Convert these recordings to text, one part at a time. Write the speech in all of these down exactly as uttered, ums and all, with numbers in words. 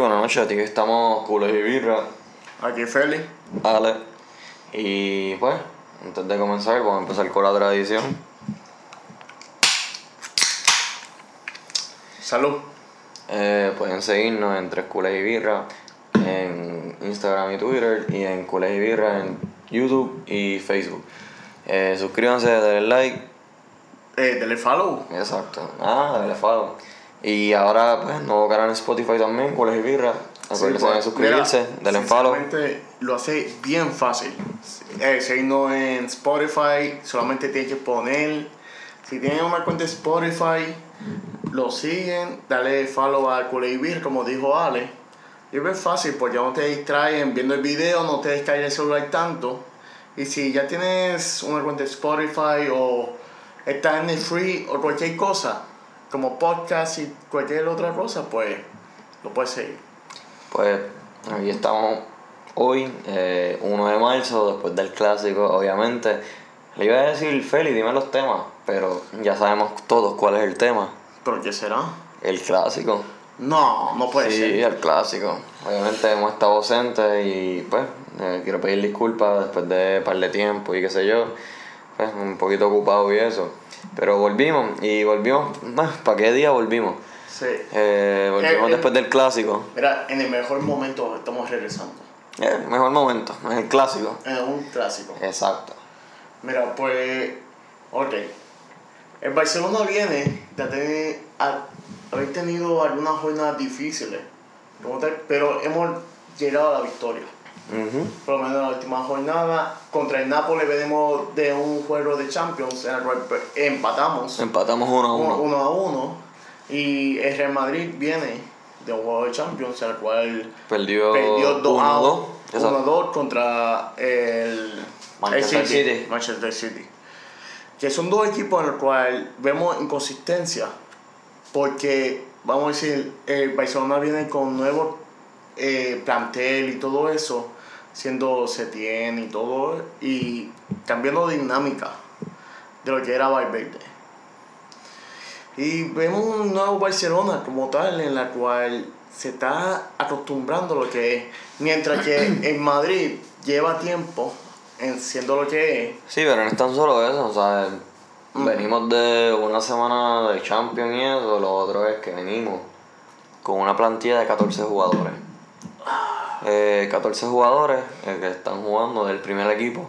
buenas noches, aquí estamos Culés y Birras. Aquí Félix. Ale. Y pues, antes de comenzar, vamos a empezar con la tradición. Salud. Eh, pueden seguirnos en Tres Culés y Birras, en Instagram y Twitter, y en Culés y Birras en YouTube y Facebook. Eh, suscríbanse, denle like. Eh, denle follow. Exacto. Ah, denle follow. Y ahora, pues, nuevo canal en Spotify también, Culés y Birras. Acuérdense sí, pues, de suscribirse, denle follow. Lo hace bien fácil. Eh, seguirnos en Spotify, solamente tienes que poner. Si tienen una cuenta de Spotify, lo siguen, dale follow a Culés y Birras, como dijo Ale. Y es bien fácil, pues ya no te distraen viendo el video, no te distraen el celular tanto. Y si ya tienes una cuenta de Spotify o estás en el free o cualquier cosa, como podcast y cualquier otra cosa, pues lo puedes seguir. Pues aquí estamos hoy, eh, primero de marzo, después del Clásico, obviamente. Le iba a decir, Feli, dime los temas, pero ya sabemos todos cuál es el tema. ¿Pero qué será? El Clásico. No, no puede sí, ser. Sí, el Clásico. Obviamente hemos estado ausentes y pues eh, quiero pedir disculpas después de un par de tiempo y qué sé yo. Pues un poquito ocupado y eso. Pero volvimos y volvimos. ¿Para qué día volvimos? Sí. Eh, volvimos el, después el, del Clásico. Mira, en el mejor momento estamos regresando. El mejor momento, en el Clásico. En un Clásico. Exacto. Mira, pues. Ok. El Barcelona viene de tener. A, Habéis tenido algunas jornadas difíciles, pero hemos llegado a la victoria. Uh-huh. Por lo menos en la última jornada, contra el Nápoles venimos de un juego de Champions, en el cual empatamos. Empatamos uno a uno. Y el Real Madrid viene de un juego de Champions, en el cual perdió dos a dos contra el Manchester el City. City. Manchester City. Que son dos equipos en los cuales vemos inconsistencia. Porque, vamos a decir, el Barcelona viene con nuevo eh, plantel y todo eso, siendo Setién y todo, y cambiando dinámica de lo que era Valverde. Y vemos un nuevo Barcelona como tal, en la cual se está acostumbrando a lo que es. Mientras que en Madrid lleva tiempo en siendo lo que es. Sí, pero no es tan solo eso, o sea... El... Venimos de una semana de Champions y eso, lo otro es que venimos con una plantilla de catorce jugadores. Eh, catorce jugadores eh, que están jugando del primer equipo.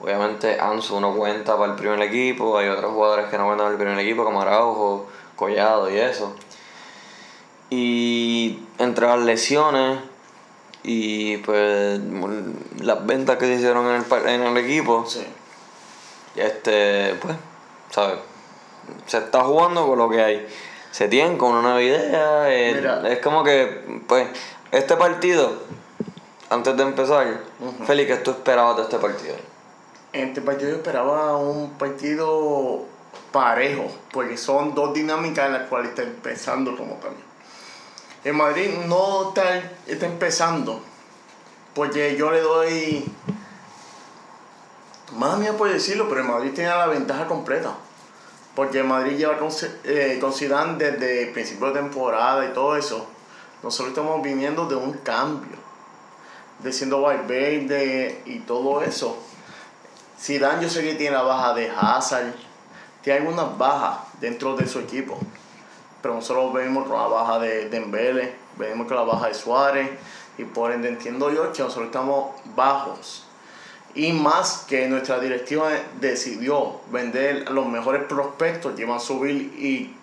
Obviamente Ansu no cuenta para el primer equipo, hay otros jugadores que no cuentan para el primer equipo, como Araujo, Collado y eso. Y entre las lesiones y pues las ventas que se hicieron en el, en el equipo, sí. este pues... ¿Sabes? Se está jugando con lo que hay. Se tiene con una nueva idea. Eh, es como que, pues, este partido, antes de empezar, uh-huh. Félix, ¿qué tú esperabas de este partido? En este partido yo esperaba un partido parejo, porque son dos dinámicas en las cuales está empezando como tal. En Madrid no está, está empezando, porque yo le doy... Más mía puede decirlo, pero el Madrid tenía la ventaja completa. Porque el Madrid lleva con, eh, con Zidane desde el principio de temporada y todo eso. Nosotros estamos viniendo de un cambio. De siendo Valverde y todo eso. Zidane yo sé que tiene la baja de Hazard. Tiene algunas bajas dentro de su equipo. Pero nosotros venimos con la baja de Dembélé. Venimos con la baja de Suárez. Y por ende entiendo yo que nosotros estamos bajos. Y más que nuestra directiva decidió vender los mejores prospectos que iban a subir y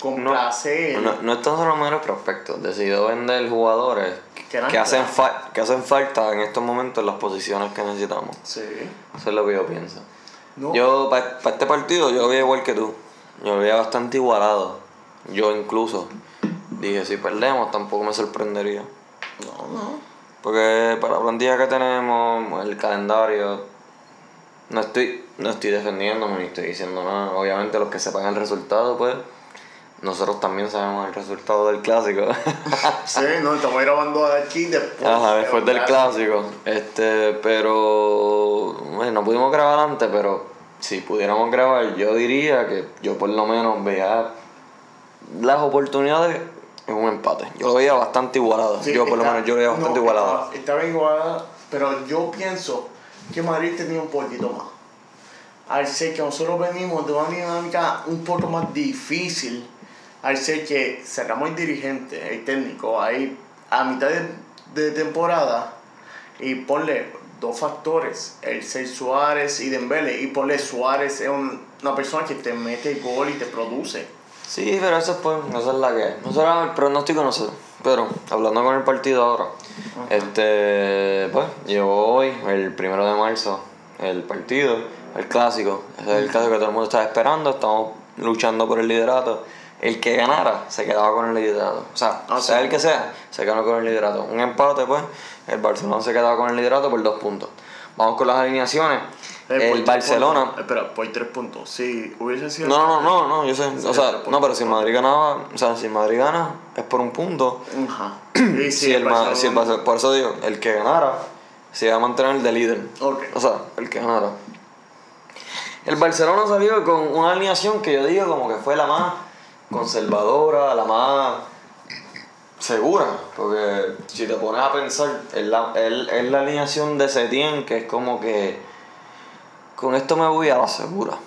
complacer. No, no, no es tan solo los mejores prospectos, decidió vender jugadores que, que, hacen fa- que hacen falta en estos momentos en las posiciones que necesitamos. Sí. Eso es lo que yo pienso. No. Yo, para pa este partido, yo lo veía igual que tú. Yo lo veía bastante igualado. Yo incluso dije, si perdemos tampoco me sorprendería. No, no. Porque para la plantilla que tenemos, el calendario, no estoy no estoy defendiéndome ni estoy diciendo nada. Obviamente los que sepan el resultado, pues, nosotros también sabemos el resultado del Clásico. Sí, no, estamos grabando aquí después. Ajá, después del Clásico. Este, pero, bueno, no pudimos grabar antes, pero si pudiéramos grabar, yo diría que yo por lo menos veía las oportunidades en un empate. Yo lo veía bastante igualado. Sí, yo por está, lo menos yo lo veía bastante no, igualado. Estaba, estaba igualada, pero yo pienso que Madrid tenía un poquito más. Al ser que nosotros venimos de una dinámica un poco más difícil, al ser que cerramos el dirigente, el técnico, ahí a mitad de, de temporada, y ponle dos factores, el ser Suárez y Dembélé, y ponle Suárez es un, una persona que te mete el gol y te produce. Sí, pero eso pues, esa es la que es. No será el pronóstico, no sé. Pero, hablando con el partido ahora, uh-huh. este, pues, llegó hoy, el primero de marzo, el partido, el clásico. Ese es el clásico que todo el mundo estaba esperando, estamos luchando por el liderato. El que ganara se quedaba con el liderato. O sea, ah, sea sí. el que sea, se quedó con el liderato. Un empate, pues, el Barcelona se quedaba con el liderato por dos puntos. Vamos con las alineaciones. El, el Barcelona... Puntos. Espera, por tres puntos. Si hubiese sido... No, no, no, no, no yo sé. O sea, no, pero si Madrid ganaba... O sea, si Madrid gana, es por un punto. Ajá. Y si, si el, el Barcelona... Si el, por eso digo, el que ganara se iba a mantener de líder. Okay. O sea, el que ganara. El Barcelona salió con una alineación que yo digo como que fue la más conservadora, la más segura. Porque si te pones a pensar, es la, es, es la alineación de Setién, que es como que... Con esto me voy a la segura.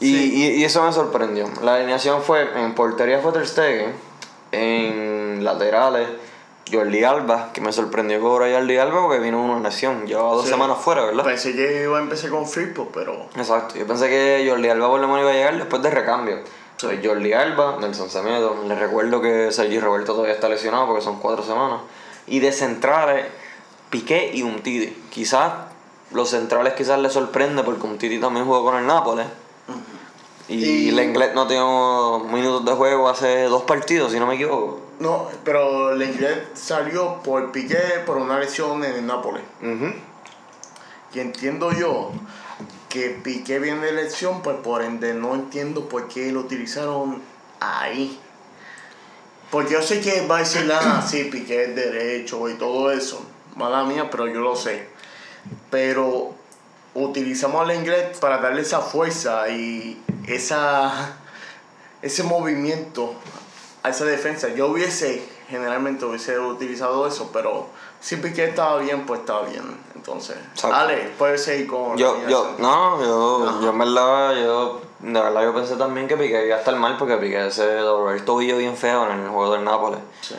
Y, sí. y, y eso me sorprendió. La alineación fue, en portería fue Ter Stegen, en mm. laterales, Jordi Alba, que me sorprendió que ahora Jordi Alba porque vino una lesión. Llevaba dos sí. semanas fuera, ¿verdad? Pensé que iba a empezar con Firpo, pero... Exacto, yo pensé que Jordi Alba por lo menos iba a llegar después de recambio. Sí. Entonces, Jordi Alba, Nelson Semedo, les recuerdo que Sergio Roberto todavía está lesionado porque son cuatro semanas. Y de centrales, Piqué y Umtiti. Quizás... Los centrales quizás les sorprende porque Umtiti también jugó con el Nápoles. Uh-huh. Y, y Lenglet no tiene minutos de juego hace dos partidos, si no me equivoco. No, pero Lenglet salió por Piqué por una lesión en el Nápoles. Uh-huh. Y entiendo yo que Piqué viene de lesión, pues por ende no entiendo por qué lo utilizaron ahí. Porque yo sé que va a decir nada así, Piqué es derecho y todo eso. Mala mía, pero yo lo sé. Pero utilizamos al Lenglet para darle esa fuerza y esa ese movimiento a esa defensa. Yo hubiese, generalmente hubiese utilizado eso, pero si Piqué estaba bien, pues estaba bien. Entonces, dale, puedes seguir con... Yo, yo, no, yo, Ajá. yo en verdad, yo, de verdad yo pensé también que Piqué iba a estar mal porque Piqué se dobló el tobillo bien feo en el juego del Nápoles. Sí.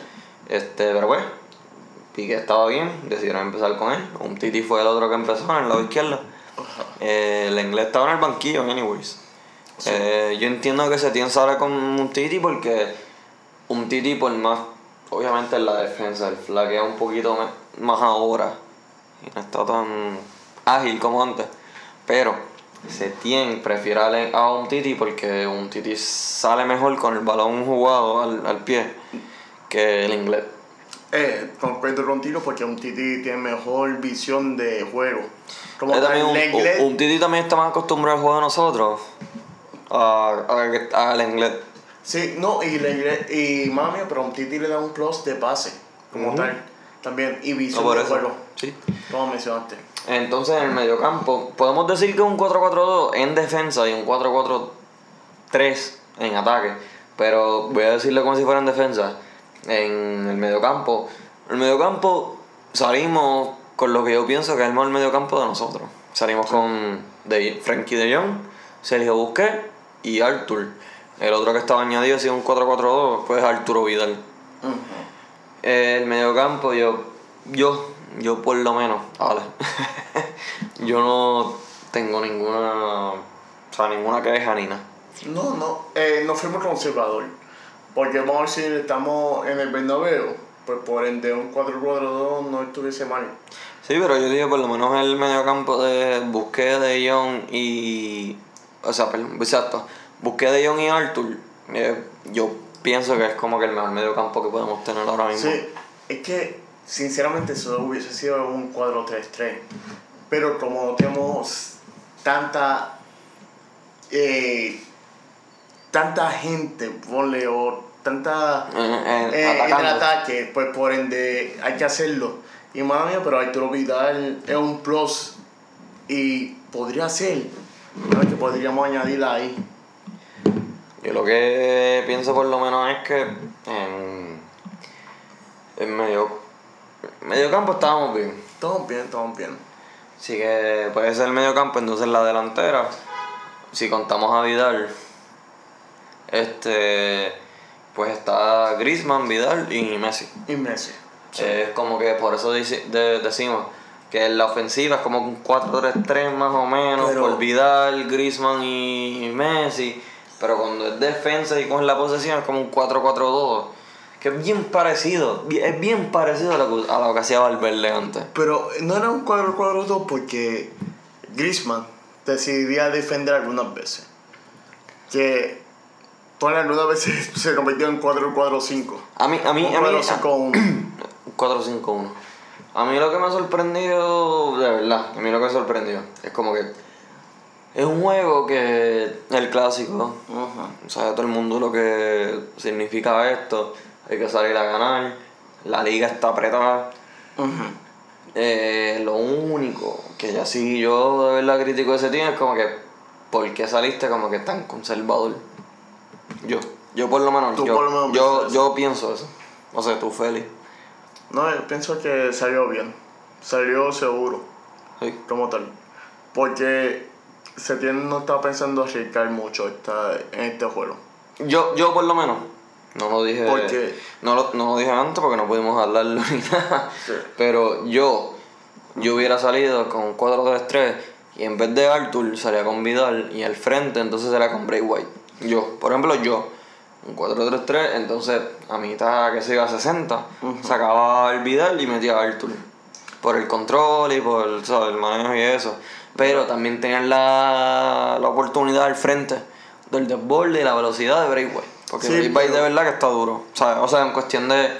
Este, pero bueno. Piqué estaba bien, decidieron empezar con él. Umtiti fue el otro que empezó en el lado izquierdo. Eh, el inglés estaba en el banquillo, anyways. Sí. Eh, yo entiendo que Setién sale con Umtiti porque Umtiti, por más, obviamente en la defensa, él flaquea un poquito más ahora. Y no está tan ágil como antes. Pero Setién prefiere a Umtiti porque Umtiti sale mejor con el balón jugado al, al pie que el inglés. Eh, concuerdo contigo porque Umtiti tiene mejor visión de juego. Como Lenglet, Umtiti también está más acostumbrado al juego de nosotros, a Lenglet. Sí, no, y Lenglet, y mami, pero Umtiti le da un plus de pase, como uh-huh. tal, también, y visión no, de eso. Juego. Sí. Como mencionaste. Entonces, en el mediocampo, podemos decir que un cuatro cuatro dos en defensa y un cuatro cuatro tres en ataque, pero voy a decirlo como si fuera en defensa. En el mediocampo, el mediocampo salimos con lo que yo pienso que es el mejor mediocampo de nosotros. Salimos con de Frenkie de Jong, Sergio Busquets y Arthur. El otro que estaba añadido ha sido un cuatro cuatro dos, pues Arturo Vidal. Uh-huh. El mediocampo, yo, yo, yo por lo menos, vale. Yo no tengo ninguna, o sea, ninguna queja ni nada. No, no, eh, no fuimos conservadores. Porque vamos a ver si estamos en el Bernabéu, pues por ende un cuatro cuatro dos no estuviese mal. Sí, pero yo digo por lo menos el mediocampo de Busquets, de Jong y... O sea, perdón, exacto. Busquets, de Jong y Arthur, eh, yo pienso que es como que el mejor mediocampo que podemos tener ahora mismo. Sí, es que sinceramente eso hubiese sido un cuatro tres tres. Pero como no tenemos tanta... Eh, tanta gente, ponle, o tanta en, en, eh, en el ataque, pues por ende hay que hacerlo. Y mala mía, pero Arturo Vidal es un plus y podría ser, ¿no? Que podríamos añadirla ahí. Yo lo que pienso por lo menos es que en, En medio, medio campo estábamos bien. Estábamos bien, estábamos bien. Así que puede ser el medio campo, entonces la delantera. Si contamos a Vidal, este, pues está Griezmann, Vidal y Messi. Y Messi. Sí. Es como que por eso dice, de, decimos que la ofensiva es como un cuatro tres tres más o menos, pero por Vidal, Griezmann y, y Messi. Pero cuando es defensa y con la posesión es como un cuatro cuatro dos, que es bien parecido, es bien parecido a lo que, a lo que hacía Valverde antes. Pero no era un cuatro cuatro dos porque Griezmann decidía defender algunas veces, que algunas veces se convirtió en cuatro cuatro cinco. A mí, a mí, a mí cuatro cinco uno. A mí lo que me ha sorprendido, de verdad, a mí lo que me sorprendió es como que es un juego que el clásico, uh-huh. sabe todo el mundo lo que significa esto, hay que salir a ganar, la liga está apretada. Uh-huh. Eh, lo único que ya sí yo de verdad critico de Setién es como que ¿por qué saliste como que tan conservador? Yo, yo por lo menos, yo, por lo menos yo, yo pienso eso. No sé, tú, Félix. No, yo pienso que salió bien. Salió seguro. Sí. Como tal. Porque Setién no está pensando arriesgar mucho esta, en este juego. Yo, yo por lo menos. No lo dije. Porque no lo, no lo dije antes porque no pudimos hablarlo ni nada. Sí. Pero yo, yo hubiera salido con cuatro tres tres y en vez de Arthur salía con Vidal y al frente entonces era con Braithwaite. Yo, por ejemplo, yo, un cuatro tres tres, entonces a mitad que se iba a sesenta, uh-huh. sacaba al Vidal y metía a Arthur. Por el control y por, ¿sabes?, el manejo y eso. Pero también tenían la, la oportunidad al frente del desborde y la velocidad de Braithwaite. Porque sí, Braithwaite pero de verdad que está duro. ¿Sabes? O sea, en cuestión de.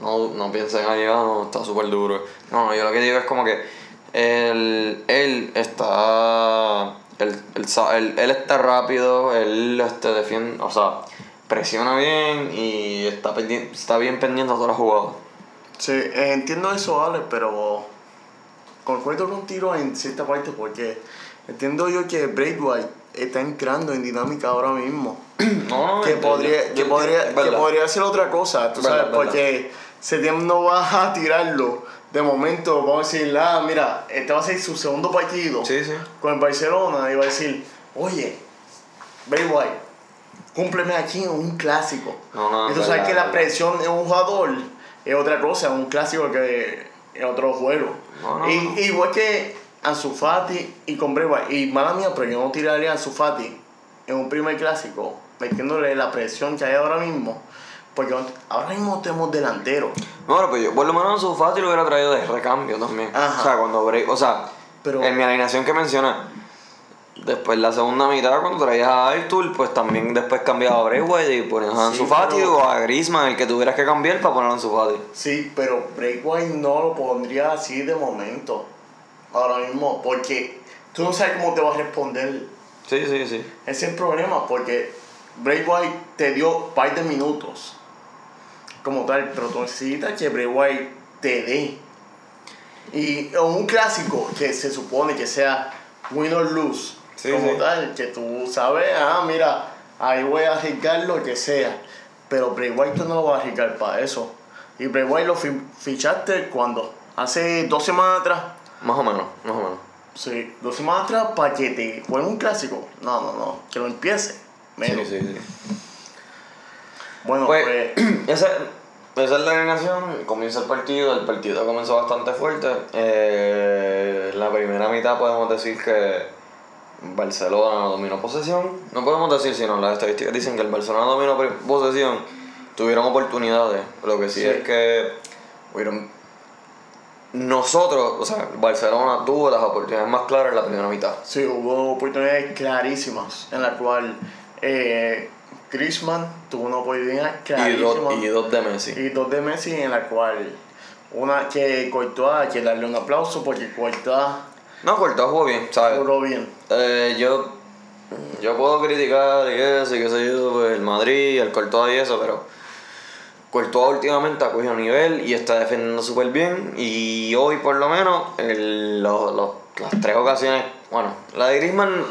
No, no piensen ahí, no, está súper duro. No, yo lo que digo es como que él, él está. Él, él, él, él está rápido, él este, defiende, o sea, presiona bien y está, pendi- está bien pendiente a todas las jugadas. Sí, eh, entiendo eso, Ale, pero concuerdo contigo en cierta parte porque entiendo yo que Braithwaite está entrando en dinámica ahora mismo. No, que, podría, que, podría, que podría hacer otra cosa, tú verdad, sabes, porque Setién no va a tirarlo. De momento, vamos a decir, ah, mira, este va a ser su segundo partido sí, sí. con el Barcelona. Y va a decir, oye, Braithwaite, cúmpleme aquí en un clásico. No, no, entonces, verdad, sabes que la presión de un jugador es otra cosa, un clásico que es otro juego. No, no, y, no. Igual que Ansu Fati y con Braithwaite. Y mala mía, pero yo no tiraría a Ansu Fati en un primer clásico, metiéndole la presión que hay ahora mismo. Porque ahora mismo tenemos delanteros. No, pero yo por lo menos Ansu Fati lo hubiera traído de recambio también. Ajá. O sea, cuando break, o sea, pero en mi alineación que menciona, después la segunda mitad cuando traías a Arthur, pues también después cambiaba a Braithwaite y ponías a Ansu sí, Fati pero, o a Griezmann, el que tuvieras que cambiar para poner a Ansu Fati. Sí, pero Braithwaite no lo pondría así de momento. Ahora mismo, porque tú no sabes cómo te va a responder. Sí, sí, sí. Ese es el problema, porque Braithwaite te dio parte de minutos como tal, pero tú necesitas que Braithwaite te dé. Y un clásico que se supone que sea win or lose, sí, como sí. tal, que tú sabes, ah, mira, ahí voy a arriesgar lo que sea, pero Braithwaite no lo va a arriesgar para eso. Y Braithwaite lo fi- fichaste cuando, hace dos semanas atrás. Más o menos, más o menos. Sí, dos semanas atrás para que te juegue un clásico. No, no, no, que lo empiece. Menos. Sí, sí, sí. Bueno, pues, pues esa, esa es la alineación. Comienza el partido, el partido comenzó bastante fuerte. Eh, la primera mitad podemos decir que Barcelona dominó posesión. No podemos decir, sino las estadísticas dicen que el Barcelona dominó posesión. Tuvieron oportunidades. Lo que sí, sí. es que hubieron, nosotros, o sea, Barcelona tuvo las oportunidades más claras en la primera mitad. Sí, hubo oportunidades clarísimas en la cual Eh, Griezmann tuvo una oportunidad clarísima y, y dos de Messi y dos de Messi en la cual una que Courtois, hay que darle un aplauso porque Courtois no Courtois jugó bien, ¿sabes? Jugó bien. Eh, yo yo puedo criticar y eso y qué sé yo, pues, el Madrid, el Courtois y eso, pero Courtois últimamente ha cogido nivel y está defendiendo súper bien y hoy por lo menos el, lo, lo, las tres ocasiones, bueno, la de Griezmann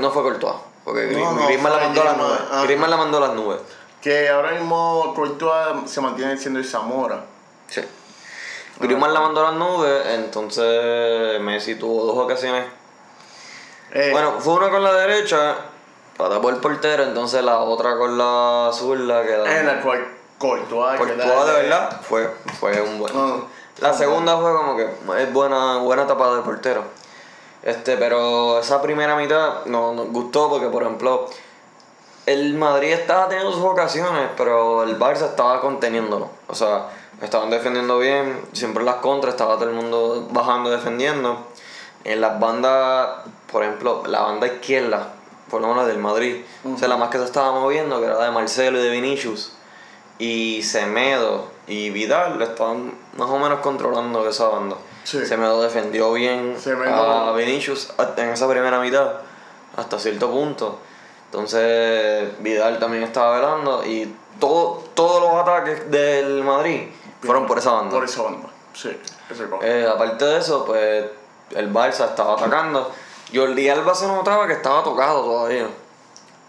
no fue Courtois. Porque no, Griezmann, no, Griezmann la mandó a las nubes. Griezmann la mandó a las nubes. Que ahora mismo Courtois se mantiene siendo el Zamora. Sí. Griezmann la mandó a las nubes, entonces Messi tuvo dos ocasiones. Eh. Bueno, fue una con la derecha, la tapó el portero, entonces la otra con la zurda quedó. En el cual Courtois, Courtois de verdad fue, fue un buen. No, la segunda no. fue como que es buena, buena tapada del portero. Este, pero esa primera mitad no, nos gustó porque, por ejemplo, el Madrid estaba teniendo sus ocasiones, pero el Barça estaba conteniéndolo. O sea, estaban defendiendo bien, siempre en las contras estaba todo el mundo bajando, defendiendo. En las bandas, por ejemplo, la banda izquierda, por lo menos del Madrid, uh-huh. o sea, la más que se estaba moviendo, que era la de Marcelo y de Vinicius, y Semedo y Vidal, le estaban más o menos controlando esa banda. Sí. Semedo defendió bien Semedo. a Vinicius en esa primera mitad, hasta cierto punto. Entonces, Vidal también estaba velando y todo, todos los ataques del Madrid fueron por esa banda. Por esa banda, sí. Eh, aparte de eso, pues el Barça estaba atacando. Jordi Alba se notaba que estaba tocado todavía.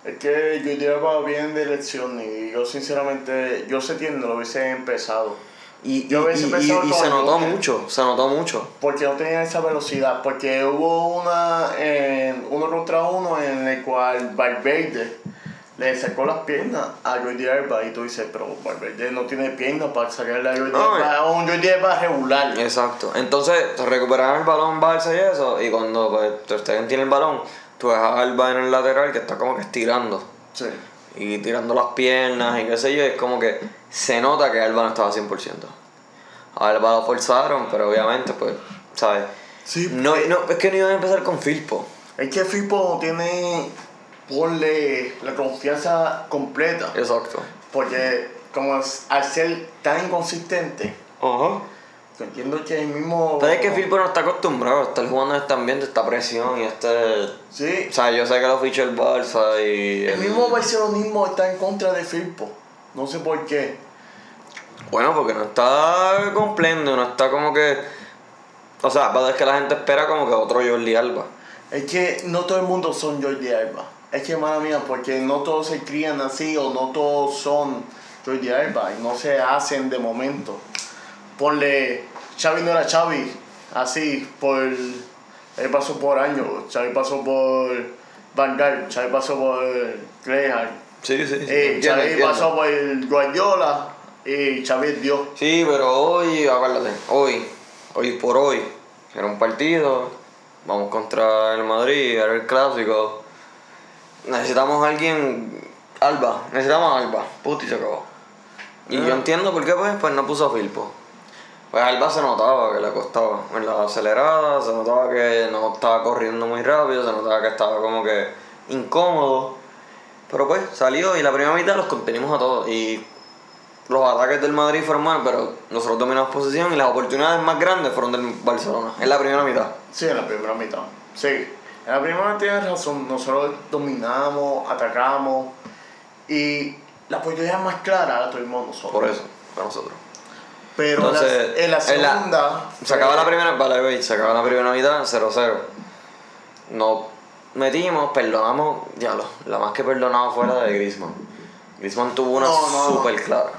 Es que Jordi Alba viene de elección y yo sinceramente, yo Setién no lo hubiese empezado. Y, yo hubiese y, empezado y, y se notó mucho, se notó mucho. Porque no tenía esa velocidad, porque hubo una, eh, uno contra uno en el cual Valverde le sacó las piernas a Jordi Alba y tú dices, pero Valverde no tiene piernas para sacarle a Jordi Alba, a un Jordi Alba regular. Exacto, entonces recuperaron el balón Barça y eso, y cuando pues, Setién tiene el balón, tú dejas a Alba en el lateral que está como que estirando. Sí. Y tirando las piernas y qué sé yo, es como que se nota que Alba no estaba cien por ciento. A Alba lo forzaron, pero obviamente, pues, ¿sabes? Sí, no, no, es que no iban a empezar con Firpo. Es que Firpo tiene, ponle, la confianza completa. Exacto. Porque como es, al ser tan inconsistente, uh-huh. yo entiendo que el mismo... Pero es que Firpo no está acostumbrado a estar jugando en este ambiente, esta presión y este... Sí. O sea, yo sé que lo fichó el Barça y... El, el... mismo barcelonismo está en contra de Firpo. No sé por qué. Bueno, porque no está cumpliendo, no está como que... O sea, es que la gente espera como que otro Jordi Alba. Es que no todo el mundo son Jordi Alba. Es que, mala mía, porque no todos se crían así o no todos son Jordi Alba. Y no se hacen de momento. Ponle... Xavi no era Xavi, así, por... Él pasó por años, Xavi pasó por Van Gaal, Xavi pasó por Graham. Sí, sí, sí. Eh, Xavi entiendo, pasó por el Guardiola y Xavi es Dios. Sí, pero hoy, acuérdate, hoy, hoy por hoy, era un partido, vamos contra el Madrid, era el Clásico. Necesitamos a alguien, Alba, necesitamos a Alba, puto y se acabó. Y uh-huh. yo entiendo por qué pues, pues no puso a Firpo. Pues Alba se notaba que le costaba, en la acelerada, se notaba que no estaba corriendo muy rápido, se notaba que estaba como que incómodo. Pero pues salió y la primera mitad los contenimos a todos y los ataques del Madrid fueron malos, pero nosotros dominamos posesión y las oportunidades más grandes fueron del Barcelona en la primera mitad. Sí, en la primera mitad. Sí, en la primera mitad tienes razón, nosotros dominamos, atacamos y la oportunidad más clara la tuvimos nosotros. Por eso, para nosotros. Pero entonces, la, en la segunda... En la, se acaba la primera, vale, se acaba la primera mitad, cero cero. No... metimos, perdonamos, ya lo, la más que perdonamos fue la de Griezmann. Griezmann tuvo una no, no, super no. clara.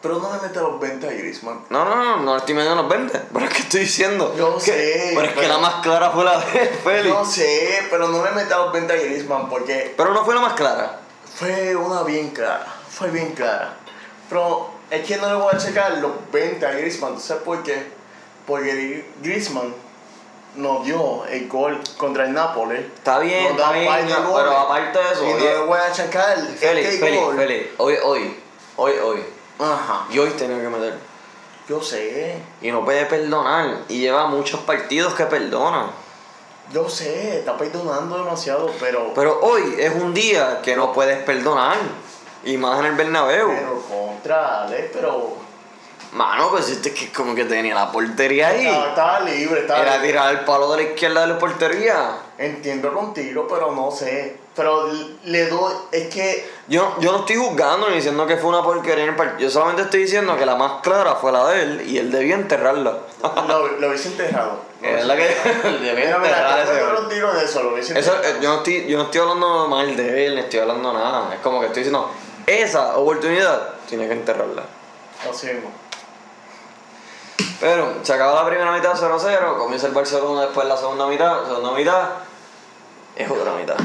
Pero no le metes los veinte a Griezmann. No, no, no, no le estoy metiendo los veinte. Pero es que estoy diciendo. Yo que, sé. Pero es pero... que la más clara fue la de Félix. Yo sé, pero no le metes los veinte a Griezmann porque... Pero no fue la más clara. Fue una bien clara, fue bien clara. Pero es que no le voy a checar los veinte a Griezmann, ¿tú sabes por qué? Porque Griezmann... nos dio el gol contra el Nápoles. Está bien, está bien, no, pero aparte de eso... Y no le voy a achacar Félix, este Félix, gol. Félix, hoy, hoy, hoy, hoy. Ajá. Y hoy tenía que meter. Yo sé. Y no puede perdonar. Y lleva muchos partidos que perdonan. Yo sé, está perdonando demasiado, pero... Pero hoy es un día que no puedes perdonar. Y más en el Bernabéu. Pero contra, Ale, pero... Mano, pues este que como que tenía la portería ahí. Estaba, estaba libre, estaba Era libre. Tirar el palo de la izquierda de la portería. Entiendo contigo, pero no sé. Pero le doy, es que... Yo, yo no estoy juzgando ni diciendo que fue una porquería en el partido. Yo solamente estoy diciendo que la más clara fue la de él y él debía enterrarla. Lo, lo hubiese enterrado. Lo es la que... debía enterrar ese gol. Yo no eso, lo hubiese eso, yo, no estoy, yo no estoy hablando mal de él, ni estoy hablando nada. Es como que estoy diciendo, esa oportunidad tiene que enterrarla. Así mismo. Pero se acaba la primera mitad cero a cero, comienza el Barcelona después la segunda mitad, segunda mitad es otra mitad.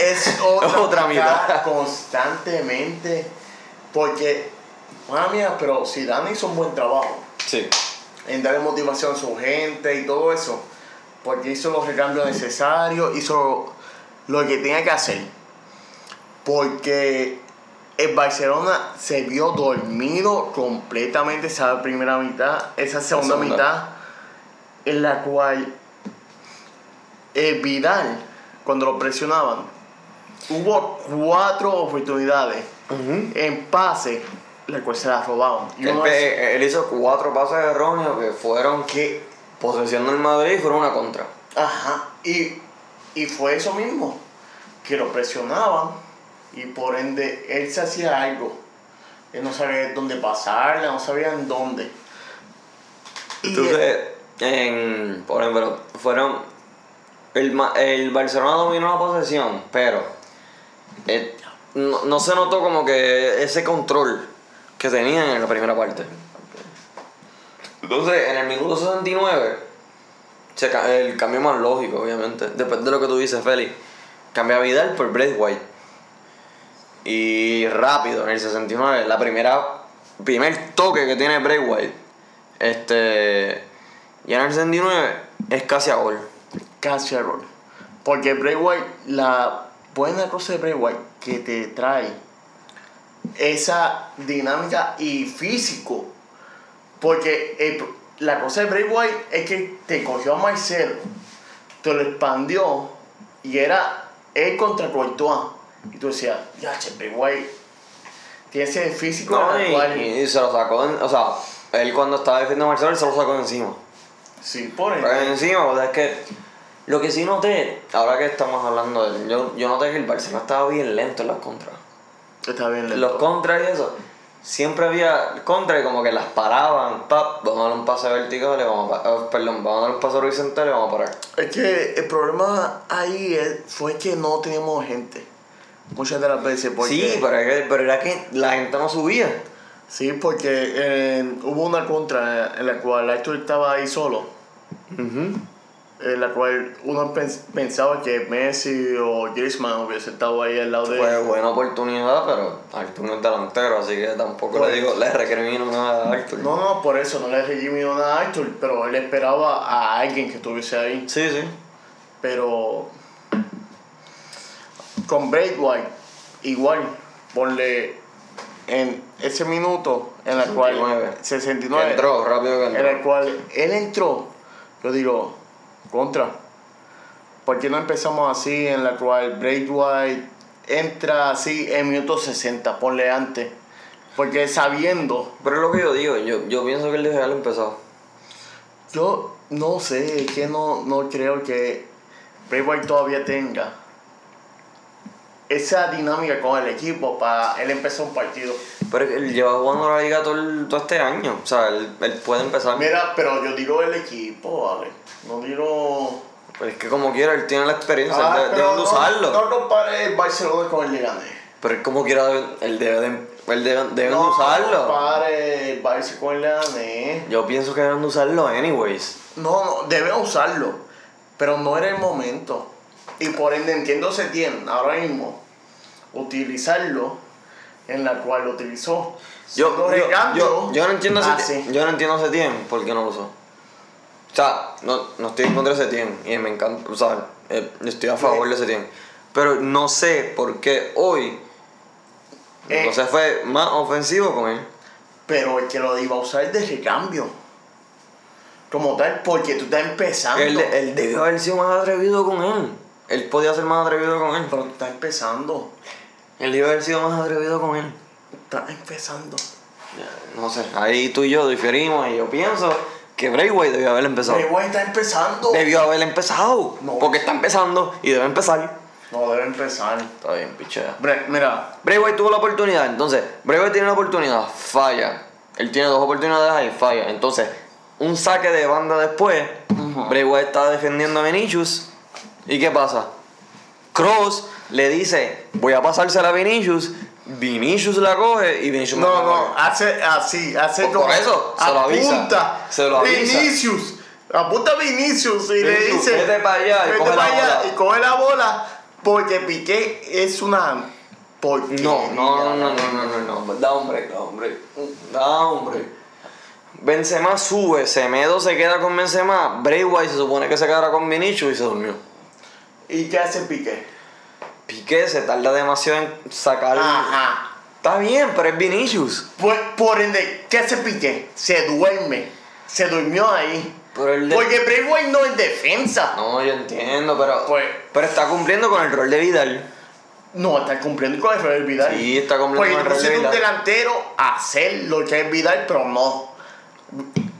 Es, es otra, otra mitad, mitad constantemente, porque, madre mía, pero Zidane hizo un buen trabajo. Sí. En darle motivación a su gente y todo eso, porque hizo los recambios necesarios, hizo lo que tenía que hacer, porque el Barcelona se vio dormido completamente esa primera mitad, esa segunda, segunda. mitad, en la cual el Vidal, cuando lo presionaban, hubo cuatro oportunidades uh-huh. en pase, la cual se las robaban. Él, él hizo cuatro pases erróneos que fueron que posesión del Madrid, fueron una contra. Ajá, y, y fue eso mismo, que lo presionaban. Y por ende, él se hacía algo. Él no sabía dónde pasarla, no sabía en dónde. Entonces, en, por ejemplo, fueron. El, el Barcelona dominó la posesión, pero eh, no, no se notó como que ese control que tenían en la primera parte. Entonces, en el minuto sesenta y nueve, se, el cambio más lógico, obviamente, después de lo que tú dices, Félix, cambia Vidal por Braithwaite. Y rápido, en el sesenta y nueve, la primera primer toque que tiene Braithwaite, este y en el sesenta y nueve es casi a gol, casi a gol, porque Braithwaite, la buena cosa de Braithwaite que te trae esa dinámica y físico, porque el, la cosa de Braithwaite es que te cogió a Marcelo, te lo expandió y era él contra Courtois. Y tú decías, ya, Chepe, güey, tiene ese físico. No, y, cual... y se lo sacó, en, o sea, él cuando estaba defendiendo a Marcelo, él se lo sacó encima. Sí, por eso. Encima, o sea, es que lo que sí noté, ahora que estamos hablando de él, yo, yo noté que el Barcelona estaba bien lento en las contras. Estaba bien lento. Los contras y eso, siempre había contras y como que las paraban, pap, vamos a dar un pase vertical, le vamos a, oh, perdón, vamos a dar un pase horizontal y vamos a parar. Es que el problema ahí fue que no teníamos gente. Muchas de las veces porque... Sí, pero, pero era que la gente no subía. Sí, porque eh, hubo una contra en la cual Arthur estaba ahí solo. Uh-huh. En la cual uno pens- pensaba que Messi o Griezmann hubiese estado ahí al lado de él. Fue buena oportunidad, pero Arthur no es delantero, así que tampoco pues... le digo, le recrimino nada a Arthur. No, no, por eso no le recrimino nada a Arthur, pero él esperaba a alguien que estuviese ahí. Sí, sí. Pero... con Braithwaite, igual, ponle en ese minuto en la cual sesenta y nueve entró rápido que entró. En el cual él entró, yo digo, contra, ¿por qué no empezamos así? En la cual Braithwaite entra así en minuto sesenta, ponle antes, porque sabiendo. Pero es lo que yo digo, yo, yo pienso que él debería haber empezado. Yo no sé, es que no, no creo que Braithwaite todavía tenga esa dinámica con el equipo para él empezar un partido. Pero él lleva jugando la liga todo, el, todo este año. O sea, él, él puede empezar. Mira, pero yo digo el equipo, vale. No digo... Pero es que como quiera, él tiene la experiencia, ah, él debe, debe no, de usarlo. No compare el Barcelona con el Leganés. Pero él como quiera, él debe de, él debe, debe no, de usarlo. No compare el Barcelona con el Leganés. Yo pienso que deben de usarlo anyways. No, no, deben usarlo. Pero no era el momento. Y por ende entiendo Setién ahora mismo utilizarlo en la cual lo utilizó. Yo, yo, yo, yo no entiendo ah, Setién, sí. Yo no entiendo Setién porque no lo usó. O sea, no, no estoy en contra de Setién y me encanta, o sea, eh, estoy a favor de Setién, pero no sé por qué hoy eh, entonces fue más ofensivo con él. Pero el que lo iba a usar de recambio como tal, porque tú estás empezando. Él, él debió haber sido más atrevido con él. Él podía ser más atrevido con él. Pero está empezando. Él debió haber sido más atrevido con él. Está empezando. No sé, ahí tú y yo diferimos y yo pienso que Braithwaite debió haber empezado. Braithwaite está empezando. Debió haber empezado. No, porque está empezando y debe empezar. No, debe empezar. Está bien, pichea. Bre- mira, Braithwaite tuvo la oportunidad. Entonces, Braithwaite tiene la oportunidad, falla. Él tiene dos oportunidades y falla. Entonces, un saque de banda después, uh-huh. Braithwaite está defendiendo a Vinicius. ¿Y qué pasa? Kroos le dice, voy a pasársela a Vinicius, Vinicius la coge y Vinicius no, no, no, hace así, hace por, por eso, se lo avisa, se lo avisa. Vinicius, apunta Vinicius y Vinicius, le dice, vete para allá, y, vete coge para allá y coge la bola, porque Piqué es una porquería. No, no, no, no, no, no, no, da hombre, da hombre, da hombre. Benzema sube, Semedo se queda con Benzema, Braithwaite se supone que se quedará con Vinicius y se durmió. ¿Y qué hace Piqué? Piqué se tarda demasiado en sacar. Ajá. Está bien, pero es Vinicius. Pues, por ende, ¿qué hace Piqué? Se duerme. Se durmió ahí. El de... Porque Braithwaite no es defensa. No, yo entiendo, pero. Pues... Pero está cumpliendo con el rol de Vidal. No, está cumpliendo con el rol de Vidal. Sí, está cumpliendo con el rol de Vidal. Porque no es un delantero a hacer lo que es Vidal, pero no.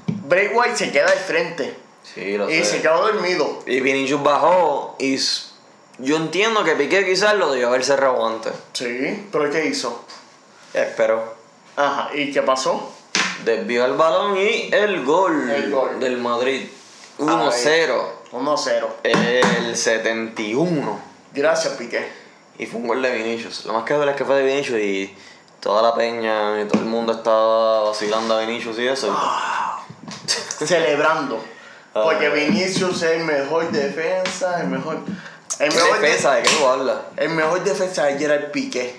Braithwaite se queda al frente. Sí, lo sé. Y se quedó dormido. Y Vinicius bajó y. Yo entiendo que Piqué quizás lo debió haber cerrado antes. Sí, pero ¿qué hizo? Esperó. Ajá, ¿y qué pasó? Desvió el balón y el gol, el gol. Del Madrid. uno cero. El setenta y uno. Gracias, Piqué. Y fue un gol de Vinicius. Lo más que duele es que fue de Vinicius y toda la peña y todo el mundo estaba vacilando a Vinicius y eso. Wow. Celebrando. Ah. Porque Vinicius es el mejor defensa, el mejor... El mejor defensa de, de qué tú hablas. El mejor defensa de Gerard Piqué.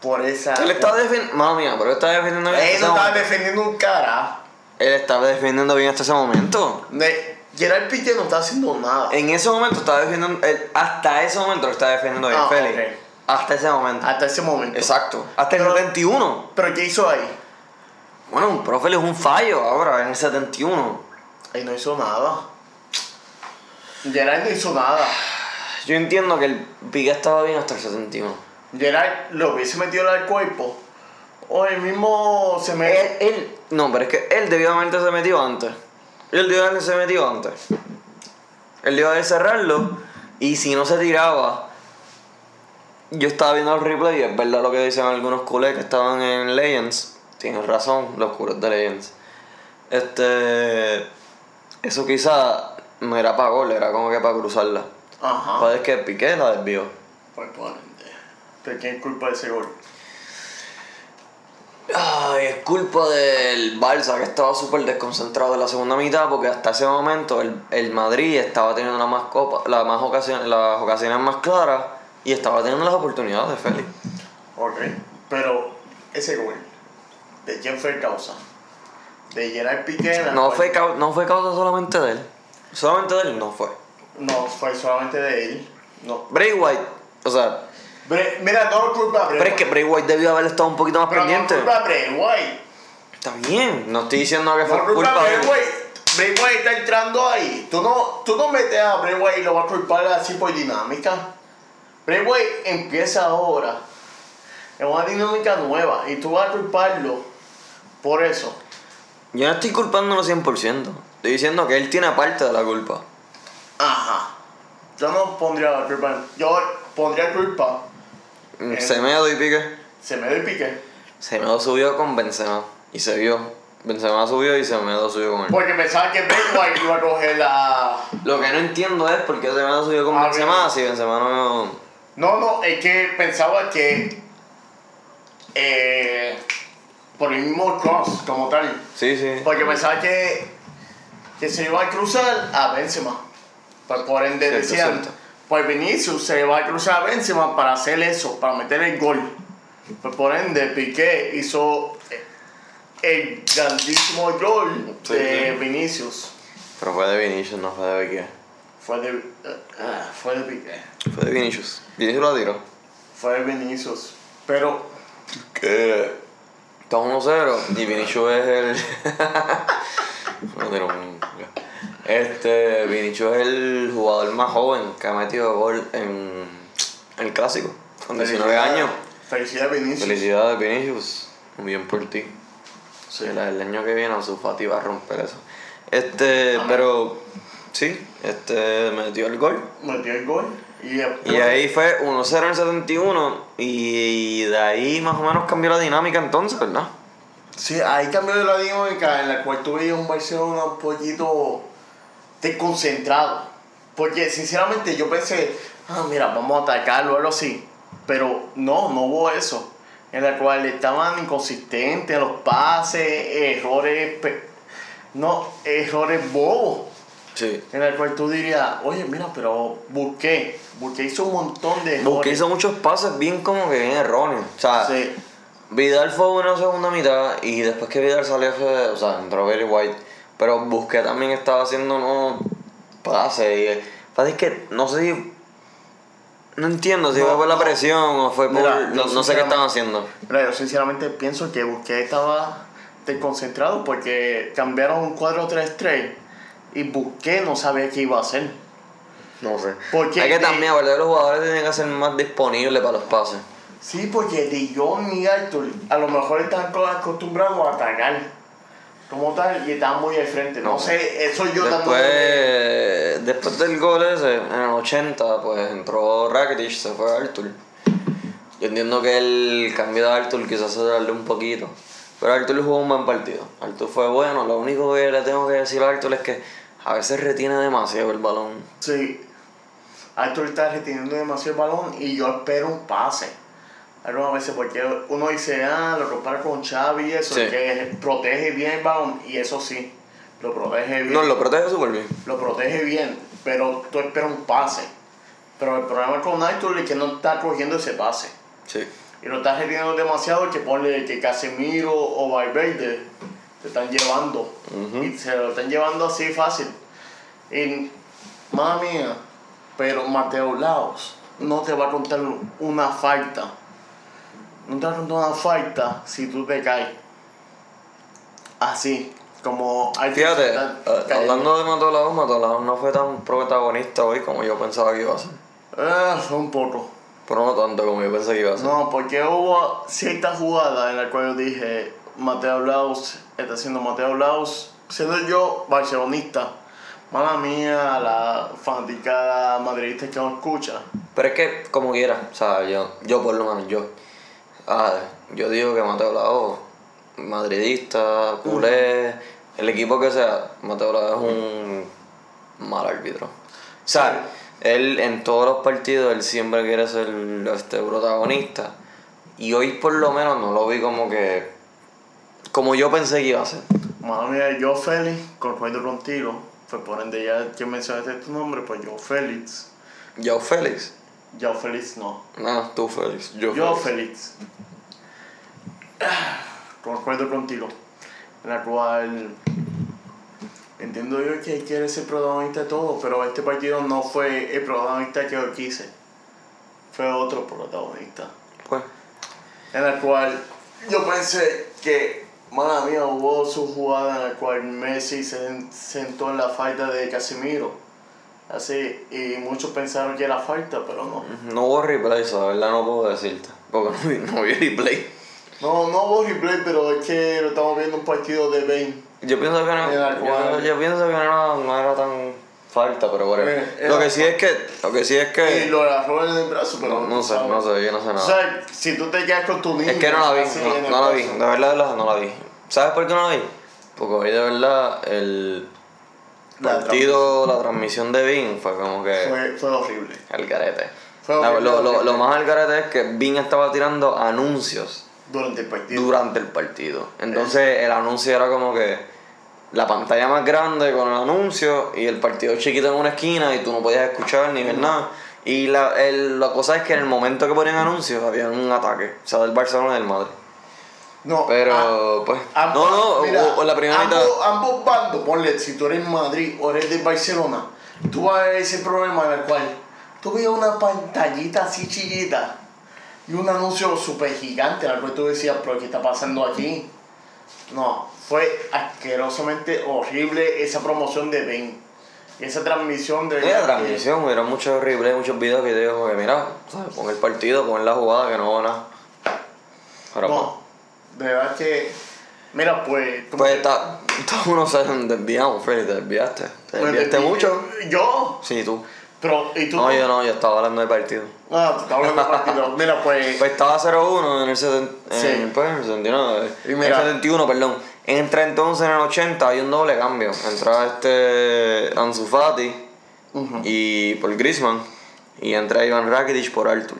Por esa. Él estaba defendiendo. Mamma mía, pero él estaba defendiendo bien. Él no estaba defendiendo un cara. Él estaba defendiendo bien hasta ese momento. De... Gerard Piqué no estaba haciendo nada. En ese momento estaba defendiendo. Él... Hasta ese momento lo estaba defendiendo bien, ah, Félix. Okay. Hasta ese momento. Hasta ese momento. Exacto. Hasta pero, el setenta y uno. ¿Pero qué hizo ahí? Bueno, pero Félix un fallo ahora, en el setenta y uno. Ahí no hizo nada. Gerard no hizo nada. Yo entiendo que el Piqué estaba bien hasta el setenta y uno. Gerard lo hubiese metido al cuerpo. O el mismo se metió. Él, él, no, pero es que él debió haberse metido antes. Él debió haberse metido antes. Él debió haber cerrarlo. Y si no se tiraba. Yo estaba viendo el replay y es verdad lo que dicen algunos culés que estaban en Legends. Tienes razón, los culés de Legends. Este. Eso quizá. No era para gol, era como que para cruzarla. Ajá. Pero es que Piqué la desvió. Pues bueno, ¿de quién es culpa de ese gol? Ay, es culpa del Barça, que estaba súper desconcentrado en la segunda mitad, porque hasta ese momento el, el Madrid estaba teniendo la más copa, la más ocasión, las ocasiones más claras y estaba teniendo las oportunidades de Félix. Ok, pero ese gol, ¿de quién fue causa? ¿De Gerard Piqué? No fue, cau- no fue causa solamente de él. Solamente de él no fue. No, fue solamente de él. No. Braithwaite, o sea. Bre- Mira, no lo culpa a Braithwaite. Pero es que Braithwaite debió haber estado un poquito más pero pendiente. No culpa a Braithwaite. Está bien, no estoy diciendo que no fue culpa a Braithwaite. Braithwaite está entrando ahí. Tú no, tú no metes a Braithwaite y lo vas a culpar así por dinámica. Braithwaite empieza ahora. Es una dinámica nueva y tú vas a culparlo por eso. Yo no estoy culpándolo cien por ciento. Estoy diciendo que él tiene parte de la culpa. Ajá. Yo no pondría la culpa. Yo pondría culpa. En... Semedo y Piqué. Semedo y Piqué. Semedo subió con Benzema. Y se vio. Benzema subió y Semedo subió con él. Porque pensaba que Braithwaite iba a coger la. Lo que no entiendo es por qué Semedo subió con ah, Benzema. Si Benzema no. No, no, es que pensaba que. Eh. Por el mismo cross, como tal. Sí, sí. Porque pensaba que. Que se iba a cruzar a Benzema. Pues por ende decían, pues Vinicius se va a cruzar a Benzema para hacer eso, para meter el gol. Pues por ende Piqué hizo el grandísimo gol sí, de sí. Vinicius. Pero fue de Vinicius, no fue de Piqué. Fue de, uh, fue de Piqué. Fue de Vinicius. Vinicius lo tiró. Fue de Vinicius. Pero... ¿Qué? Está uno cero y Vinicius es el... No tiró un... Este, Vinicius es el jugador más joven que ha metido gol en el Clásico, con diecinueve años. Felicidades, Vinicius. Felicidades, Vinicius. Muy bien por ti. Sí. El, el año que viene Ansu Fati va a romper eso. Este, Amén. Pero, sí, este, metió el gol. Metió el gol. Y, el... y ahí fue uno cero en el setenta y uno y de ahí más o menos cambió la dinámica entonces, ¿verdad? Sí, ahí cambió la dinámica en la cual tú veías un Barcelona un poquito... desconcentrado, porque sinceramente yo pensé, ah, mira, vamos a atacarlo o algo así, Pero no, no hubo eso. En la cual estaban inconsistentes los pases, errores, pe- no, errores bobos. Sí. En el cual tú dirías, oye, mira, pero Busquets, Busquets hizo un montón de errores. Busquets hizo muchos pases bien como que bien erróneos. O sea, sí. Vidal fue una segunda mitad y después que Vidal salió, fue, o sea, entró Barry White. Pero Busquets también estaba haciendo unos pases. Pasa es que no sé si... No entiendo si no, fue por la presión o fue por... Mira, no, no sé qué estaban haciendo. Mira, yo sinceramente pienso que Busquets estaba desconcentrado porque cambiaron un cuatro tres tres. Y Busquets no sabía qué iba a hacer. No sé. Porque hay que de, también, a verdad, los jugadores tienen que ser más disponibles para los pases. Sí, porque De Jong y Arthur a lo mejor están acostumbrados a atacar como tal y están muy de frente. No, no sé, eso yo después, también... Después del gol ese, en el ochenta, pues entró Rakitic, se fue Arthur. Yo entiendo que el cambio de Arthur quizás se darle un poquito. Pero Arthur jugó un buen partido. Arthur fue bueno. Lo único que le tengo que decir a Arthur es que... A veces retiene demasiado el balón. Sí. Arthur está reteniendo demasiado el balón y yo espero un pase. Algunas veces porque uno dice, ah, lo compara con Xavi y eso, sí. Que protege bien el balón y eso sí, lo protege bien. No, lo protege súper bien. Lo protege bien, pero tú esperas un pase. Pero el problema con Arthur es que no está cogiendo ese pase. Sí. Y lo está reteniendo demasiado que ponle que Casemiro o Valverde te están llevando. Uh-huh. Y se lo están llevando así fácil. Y, madre mía, pero Mateu Lahoz no te va a contar una falta. No te va a contar una falta si tú te caes. Así, como... Hay Fíjate, uh, hablando de Mateu Lahoz, Mateu Lahoz no fue tan protagonista hoy como yo pensaba que iba a ser. Eh, fue un poco. Pero no tanto como yo pensé que iba a ser. No, porque hubo cierta jugada en la cual yo dije... Mateu Lahoz está haciendo Mateu Lahoz, siendo yo barcelonista, mala mía, la fanaticada madridista que no escucha. Pero es que, como quiera, o sea, yo, yo por lo menos, yo, ah, yo digo que Mateu Lahoz, madridista, culé, uh-huh. El equipo que sea, Mateu Lahoz es un mal árbitro. O sea, sí. Él en todos los partidos, él siempre quiere ser el, este, protagonista, y hoy por lo menos no lo vi como que... Como yo pensé que iba a ser. Madre mía, yo Félix, concuerdo contigo, fue por ende ya que mencionaste tu nombre, pues yo Félix. ¿Yo Félix? Yo Félix no. No, tú Félix. Yo, yo Félix. Félix. Concuerdo contigo. La cual entiendo yo que quiere ser protagonista de todo, pero este partido no fue el protagonista que yo quise. Fue otro protagonista. Pues. En la cual yo pensé que. Madre mía, hubo su jugada en la cual Messi se sentó en la falta de Casemiro. Así, y muchos pensaron que era falta, pero no. No hubo replay, la verdad no puedo decirte. Porque no, no vi replay. No, no hubo replay, pero es que lo estamos viendo un partido de Bane. Yo pienso que no, yo, yo pienso que no, no era tan falta, pero bueno. Era, lo que sí es que... Lo que sí es que... Y lo agarró en el brazo, pero... No, no sé, no sé, yo no sé nada. O sea, si tú te quedas con tu niño... Es que no la vi, no, no la vi, de verdad, de verdad, no la vi. ¿Sabes por qué no la vi? Porque hoy de verdad el partido, la transmisión, la transmisión de Bing fue como que... Fue, fue horrible. Al garete. Fue horrible, lo, lo, lo más al garete es que Bing estaba tirando anuncios... Durante el partido. Durante el partido. Entonces el anuncio era como que... La pantalla más grande con el anuncio y el partido chiquito en una esquina y tú no podías escuchar ni ver nada. Y la, el, la cosa es que en el momento que ponían anuncios había un ataque, o sea, del Barcelona y del Madrid. No, pero a, pues... Ambos, no, no, mira, o, o la primera ambos, mitad... Ambos bandos, ponle, si tú eres Madrid o eres del Barcelona, tú vas a ver ese problema en el cual tú veías una pantallita así chiquita y un anuncio súper gigante en el cual tú decías, pero ¿qué está pasando aquí? No... Fue asquerosamente horrible esa promoción de Ben. Esa transmisión de... La transmisión, que... Eran muchos horribles, muchos videos que te digo, mira, ¿sabes? Pon el partido, pon la jugada, que no va nada. Ahora, no, de verdad que... Mira, pues... Pues que... está... Todos nos desviamos, Feli, te desviaste. Te desviaste mucho. ¿Yo? Sí, tú. Pero, ¿y tú? No, yo no, yo estaba hablando de partido. Ah, tú estabas hablando de partido. Mira, pues... Pues estaba cero uno en el setenta y nueve. Sí. En el setenta y uno, perdón. Entra entonces en el ochenta, hay un doble cambio. Entra este Ansu Fati uh-huh. y por Griezmann. Y entra Ivan Rakitic por Arthur.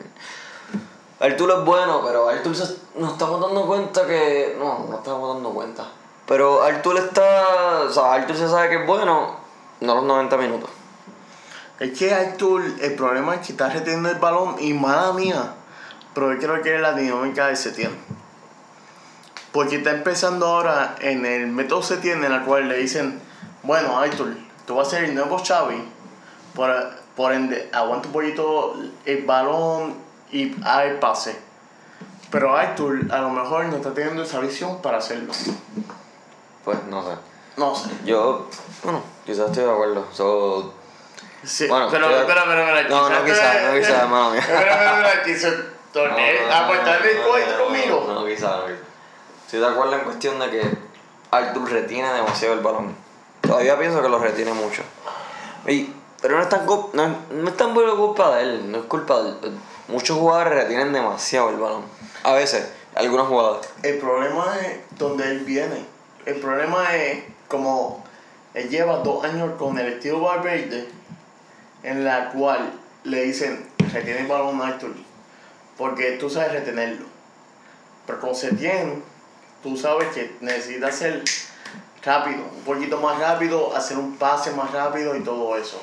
Arthur es bueno, pero Arthur se... nos estamos dando cuenta que... No, no estamos dando cuenta. Pero Arthur está... O sea, Arthur se sabe que es bueno, no los noventa minutos. Es que Arthur, el problema es que está reteniendo el balón y mala mía. Pero yo creo que es la dinámica de Setién. Porque está empezando ahora en el método Setién, en el cual le dicen... Bueno, Arthur, tú vas a ser el nuevo Xavi. Por, por ende, aguanta un poquito el balón... y a el pase, pero Arthur a lo mejor no está teniendo esa visión para hacerlo. Pues no sé, no sé. Yo, bueno, quizás estoy de acuerdo. So, sí, bueno, pero, pero, pero, pero, pero, no, quizás, no, quizás, no, quizás, hermano mío. Pero, pero, quizás, torneo, aportarle el cuadro mío. No, quizás, no. Estoy de acuerdo en cuestión de que Arthur retiene demasiado el balón. Todavía pienso que lo retiene mucho. Y, pero no es tan no, no es tan buena culpa de él, no es culpa de él. Muchos jugadores retienen demasiado el balón. A veces, algunos jugadores. El problema es donde él viene. El problema es como él lleva dos años con el estilo Valverde, en la cual le dicen retiene el balón a Arthur, porque tú sabes retenerlo. Pero con Setién, tú sabes que necesitas ser rápido, un poquito más rápido, hacer un pase más rápido y todo eso.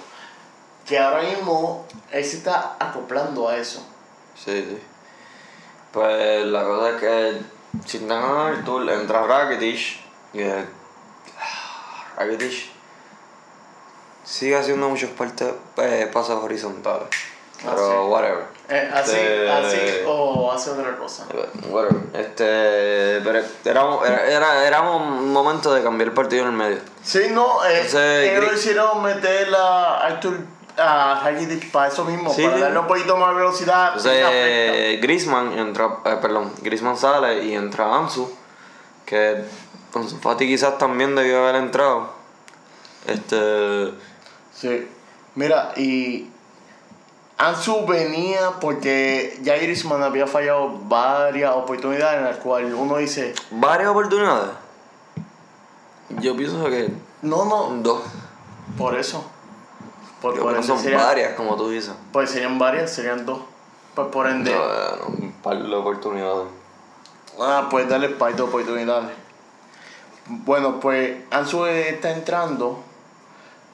Que ahora mismo él se está acoplando a eso. Sí, sí. Pues la cosa es que si están a Arthur, entra Rakitic. Y el... Rakitic sigue haciendo muchos eh, pasos horizontales. Pero así. Whatever. Eh, así, este... así o hace otra cosa. Whatever. Este. Pero éramos, era, era, era un momento de cambiar el partido en el medio. Sí, no, eh. Ellos Gris... hicieron meter a Arthur. Ah, Rakitic para eso mismo, sí, para sí. darle un poquito más velocidad. Entonces, Griezmann entra, eh, perdón, Griezmann sale y entra Ansu, que Ansu Fati quizás también debió haber entrado. Este, sí, mira, y Ansu venía porque ya Griezmann había fallado varias oportunidades en las cuales uno dice varias oportunidades. Yo pienso que no, no, dos. Por eso. Por, por ende, son serían, varias, como tú dices. Pues serían varias, serían dos. Pues por ende. No, no, un par de oportunidades. Ah, pues darle un par de oportunidades. Bueno, pues Ansu está entrando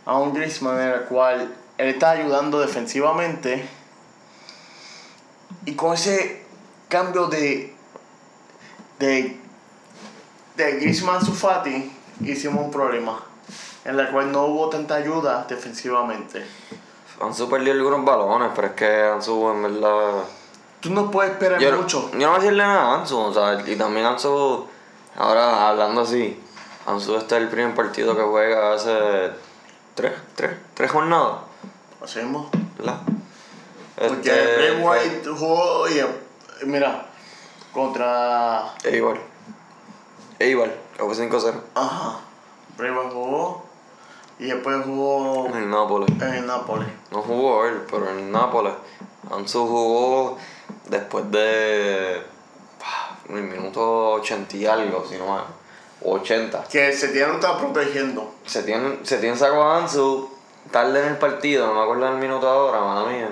a un Griezmann en el cual él está ayudando defensivamente. Y con ese cambio de. de. de Griezmann a Ansu Fati, hicimos un problema. En la cual no hubo tanta ayuda defensivamente. Ansu perdió algunos balones, pero es que Ansu en verdad... Tú no puedes esperar yo, mucho. Yo no voy a decirle nada a Ansu, o sea, y también Ansu... Ahora, hablando así, Ansu está el primer partido que juega hace... ¿Tres? ¿Tres? ¿Tres jornadas? Así mismo. ¿Verdad? Porque este, Braithwaite jugó... Y, mira, contra... Eibar. Eibar, que fue cinco cero. Ajá. Braithwaite jugó... Y después jugó... En el Nápoles. En el Nápoles. No jugó él, pero en el Nápoles. Ansu jugó después de... En el minuto ochenta y algo, si no mal. ochenta. Que Setién lo está protegiendo. Setién, Setién sacó a Ansu tarde en el partido. No me acuerdo del minuto ahora, mala mía.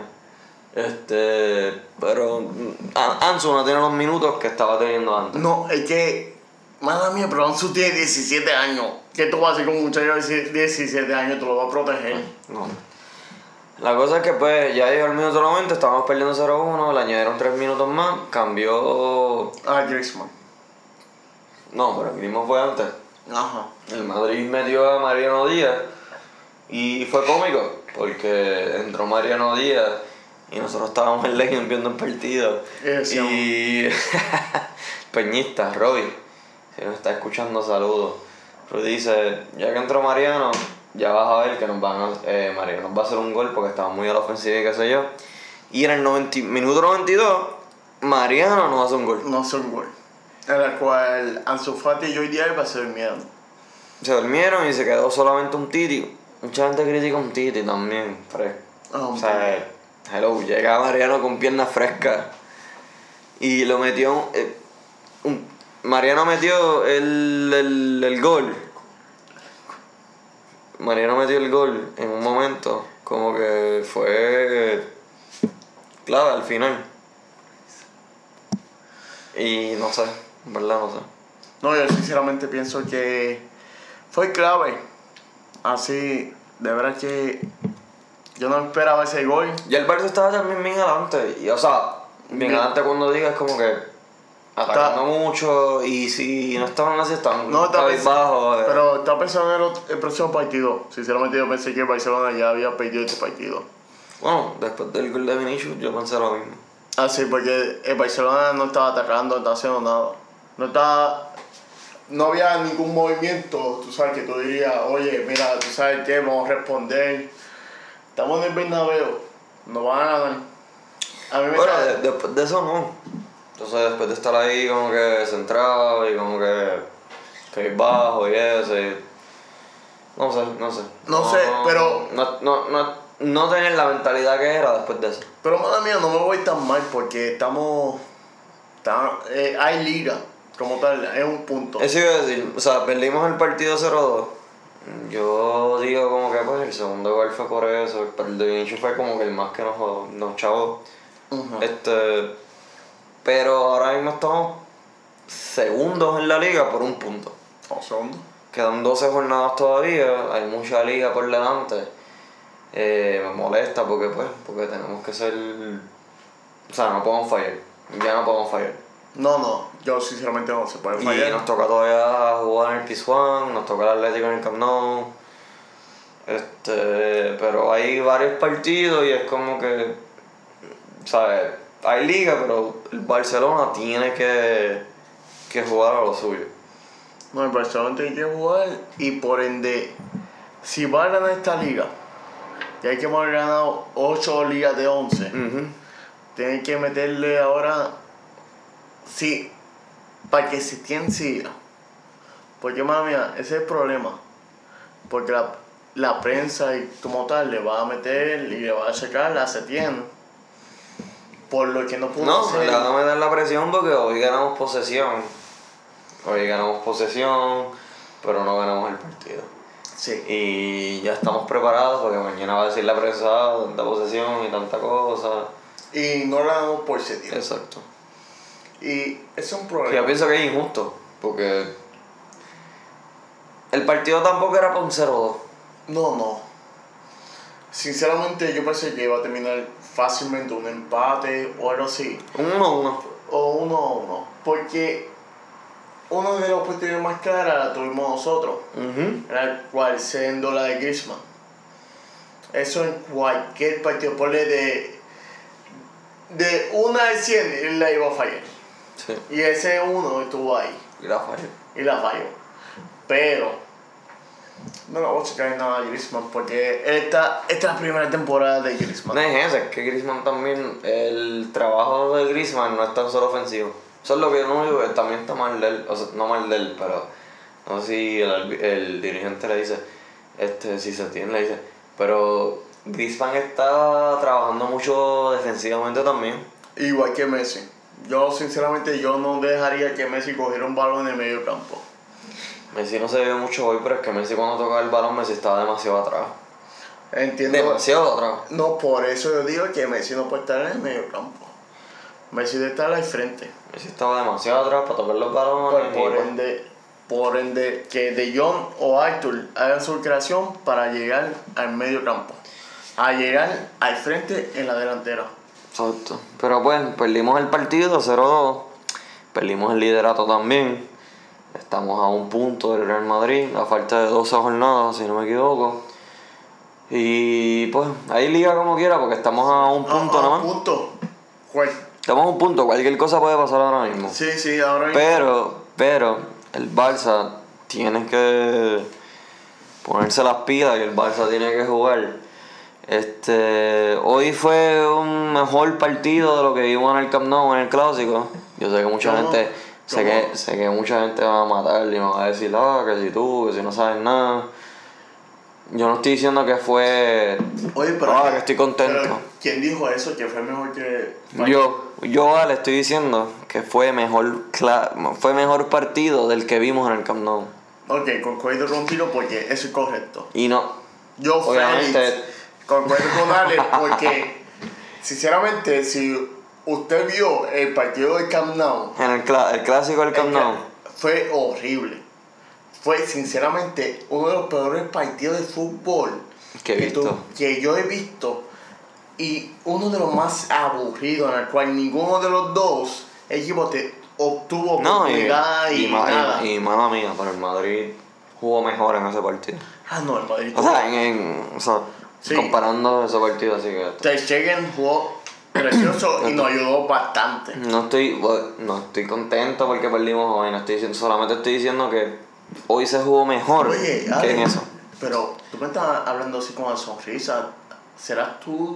Este... Pero... Ansu no tiene los minutos que estaba teniendo antes. No, es que... Mala mía, pero Ansu tiene diecisiete años. ¿Qué tú vas a hacer con un muchacho de diecisiete años? ¿Tú lo vas a proteger? No. La cosa es que pues ya llegó el minuto noventa, estábamos perdiendo cero uno, le añadieron tres minutos más, cambió... Ah, Griezmann. No, pero Griezmann fue antes. Ajá. El Madrid metió a Mariano Díaz y fue cómico, porque entró Mariano Díaz y nosotros estábamos en Legends viendo el partido. Sí, y... Peñista, Robbie. Que nos está escuchando, saludos. Pero dice, ya que entró Mariano, ya vas a ver que nos van a, eh, Mariano nos va a hacer un gol porque estamos muy a la ofensiva y qué sé yo. Y en el noventa, minuto noventa y dos, Mariano nos hace un gol. No hace un gol. En el cual Ansu Fati y Jordi Alba se durmieron. Se durmieron y se quedó solamente Umtiti. Mucha gente critica a Umtiti también, fresco. Oh, o sea, man. Hello, llega Mariano con piernas frescas. Y lo metió eh, un... Mariano metió el, el, el gol. Mariano metió el gol en un momento, como que fue clave al final. Y no sé, en verdad no sé. No, yo sinceramente pienso que fue clave. Así, de verdad que yo no esperaba ese gol. Y el Barça estaba también bien adelante. Y, o sea, bien, bien adelante cuando digas como que... atacando mucho, y si no estaban así, estaban no, está bajo. Pero estaba pensando en el, otro, el próximo partido. Sinceramente yo pensé que Barcelona ya había perdido este partido. Bueno, después del gol de Vinicius yo pensé lo mismo. Ah, sí, porque el Barcelona no estaba atacando, no estaba haciendo nada. No estaba... no había ningún movimiento, tú sabes, que tú dirías, oye, mira, tú sabes qué, vamos a responder. Estamos en el Bernabéu, no van a ganar. A mí me bueno, cae... después de eso no. Entonces, después de estar ahí como que centrado y como que, que bajo y eso, y no sé, no sé. No, no sé, pero... No, no, no, no tener la mentalidad que era después de eso. Pero, madre mía, no me voy tan mal porque estamos... Tan, eh, hay liga, como tal, es un punto. Eso iba a decir, o sea, perdimos el partido cero dos. Yo digo como que pues el segundo gol fue por eso, el de Vinicius fue como que el más que nos, nos chavó. Uh-huh. Este... Pero ahora mismo estamos segundos en la liga por un punto. ¿O segundo? Quedan doce jornadas todavía, hay mucha liga por delante. Eh, me molesta porque pues, porque tenemos que ser... O sea, no podemos fallar, ya no podemos fallar. No, no, yo sinceramente no se puede fallar. Y nos toca todavía jugar en el Pizjuán, nos toca el Atlético en el Camp Nou. Este, pero hay varios partidos y es como que... ¿sabes? Hay liga, pero el Barcelona tiene que, que jugar a lo suyo. No, el Barcelona tiene que jugar y por ende, si va a ganar esta liga, ya que hemos ganado ocho ligas de once, uh-huh, tienen que meterle ahora, sí, para que Setién siga. Porque, mami, ese es el problema. Porque la, la prensa y como tal le va a meter y le va a sacar a Setién. Por lo que no pudo no, hacer. No, me dan la presión porque hoy ganamos posesión. Hoy ganamos posesión, pero no ganamos el partido. Sí. Y ya estamos preparados porque mañana va a decir la prensa tanta posesión y tanta cosa. Y no la damos por ese tiempo. Exacto. Y es un problema. Yo pienso que es injusto porque el partido tampoco era para un cero dos. No, no. Sinceramente yo pensé que iba a terminar fácilmente un empate o algo así. Un uno a uno. O uno a uno. Porque una de las oportunidades más claras la tuvimos nosotros. Uh-huh. Era cual siendo la de Griezmann. Eso en cualquier partido. Ponle de, de una de cien él la iba a fallar. Sí. Y ese uno estuvo ahí. Y la falló. Y la falló. Pero... no lo voy a sacar nada a Griezmann porque esta, esta es la primera temporada de Griezmann. No es esa, es que Griezmann también, el trabajo de Griezmann no es tan solo ofensivo. Eso es lo que yo no digo, también está mal de él, o sea, no mal de él, pero no sé si el, el dirigente le dice, este, si Setién le dice, pero Griezmann está trabajando mucho defensivamente también. Igual que Messi. Yo sinceramente yo no dejaría que Messi cogiera un balón en el medio campo. Messi no se vio mucho hoy, pero es que Messi cuando tocaba el balón, Messi estaba demasiado atrás. Entiendo. Demasiado atrás. No, por eso yo digo que Messi no puede estar en el medio campo. Messi debe estar al frente. Messi estaba demasiado atrás para tocar los balones. Por, por ende, por ende, que De Jong o Arthur hagan su creación para llegar al medio campo. A llegar al frente en la delantera. Exacto. Pero bueno, perdimos el partido cero dos. Perdimos el liderato también. Estamos a un punto del Real Madrid, a falta de doce jornadas, si no me equivoco. Y pues, ahí liga como quiera, porque estamos a un punto nada más. A un punto. ¿Cuál? Estamos a un punto, cualquier cosa puede pasar ahora mismo. Sí, sí, ahora mismo. Pero, pero, el Barça tiene que ponerse las pilas y el Barça tiene que jugar. Este, hoy fue un mejor partido de lo que vimos en el Camp Nou, en el Clásico. Yo sé que mucha no. gente... Sé que, sé que mucha gente va a matar y me va a decir, ah, que si tú, que si no sabes nada. Yo no estoy diciendo que fue... Oye, pero... Ah, que, que estoy contento. Pero, ¿quién dijo eso? Que fue mejor que... Yo, yo ah, le estoy diciendo que fue mejor cla- fue mejor partido del que vimos en el Camp Nou. Ok, concuerdo contigo porque eso es correcto. Y no. Yo, Félix, concuerdo con Ale porque, sinceramente, si... ¿Usted vio el partido del Camp Nou? En el, cl- el clásico del Camp Nou. Fue horrible. Fue, sinceramente, uno de los peores partidos de fútbol que, he que, visto. Tú, que yo he visto. Y uno de los más aburridos, en el cual ninguno de los dos equipos te obtuvo oportunidad no, y, y, y nada. Y, y mala mía, pero el Madrid jugó mejor en ese partido. Ah, no, el Madrid. O sea, en, en, o sea sí. comparando ese partido, así que... Ter Stegen jugó precioso y nos ayudó bastante. No estoy, no estoy contento porque perdimos hoy, no estoy diciendo, solamente estoy diciendo que hoy se jugó mejor. Oye, que ay, en eso. Pero tú me estás hablando así con la sonrisa. ¿Serás tú...?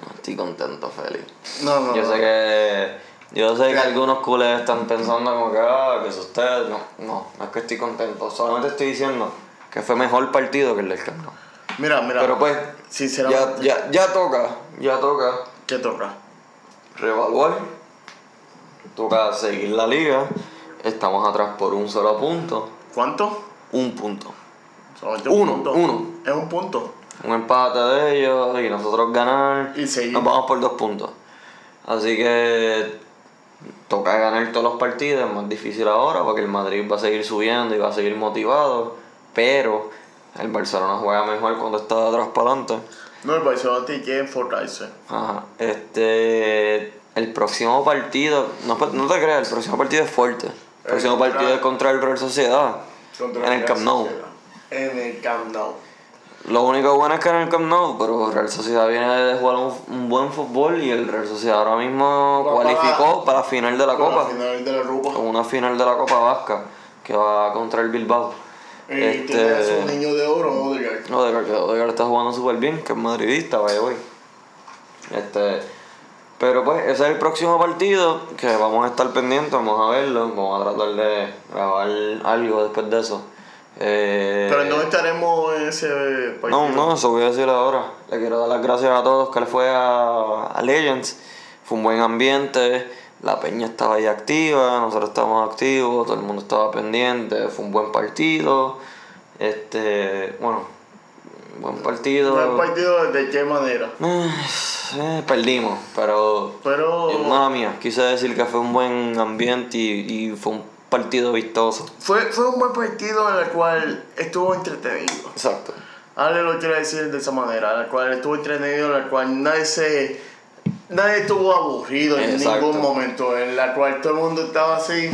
No estoy contento, Félix. No, no, Yo no, sé no. que... Yo sé que algunos culés están pensando como que... Ah, que es usted... No, no, no es que estoy contento. Solamente estoy diciendo que fue mejor partido que el del Camp Nou. Mira, mira... Pero pues... Sinceramente... Ya, ya, ya toca. Ya toca. ¿Qué toca? Reevaluar. Toca seguir la liga. Estamos atrás por un solo punto. ¿Cuánto? Un punto. Solamente un uno, punto. uno. Es un punto. Un empate de ellos y nosotros ganar. Y seguimos. Nos vamos por dos puntos. Así que toca ganar todos los partidos. Es más difícil ahora porque el Madrid va a seguir subiendo y va a seguir motivado. Pero el Barcelona juega mejor cuando está de atrás para adelante. No, el Barcelona tiene que enfocarse. Ajá. Este. El próximo partido. No, no te creas, el próximo partido es fuerte. El próximo el partido es contra el Real Sociedad. Contra en el Camp Nou. En el Camp Nou. Lo único bueno es que en el Camp Nou, pero Real Sociedad viene de jugar un, un buen fútbol y el Real Sociedad ahora mismo va cualificó para la final de la Copa. Final de la Copa. Una final de la Copa vasca que va contra el Bilbao. Y este, es un niño de oro, ¿no? Odegaard. No, Odegaard está jugando súper bien, que es madridista, vaya güey. Este, pero pues ese es el próximo partido que vamos a estar pendientes, vamos a verlo, vamos a tratar de grabar algo después de eso. Eh, pero no estaremos en ese partido. No, no, eso voy a decir ahora. Le quiero dar las gracias a todos que le fue a, a Legends. Fue un buen ambiente, la Peña estaba ahí activa, nosotros estábamos activos, todo el mundo estaba pendiente. Fue un buen partido. Este, bueno, buen partido. ¿Buen partido de qué manera? Eh, eh, perdimos, pero. Pero. Mala mía, quise decir que fue un buen ambiente y, y fue un partido vistoso. Fue, fue un buen partido en el cual estuvo entretenido. Exacto. Ale lo quiere decir de esa manera, en el cual estuvo entretenido, en el cual nadie se. Nadie estuvo aburrido en Exacto. ningún momento, en la cual todo el mundo estaba así,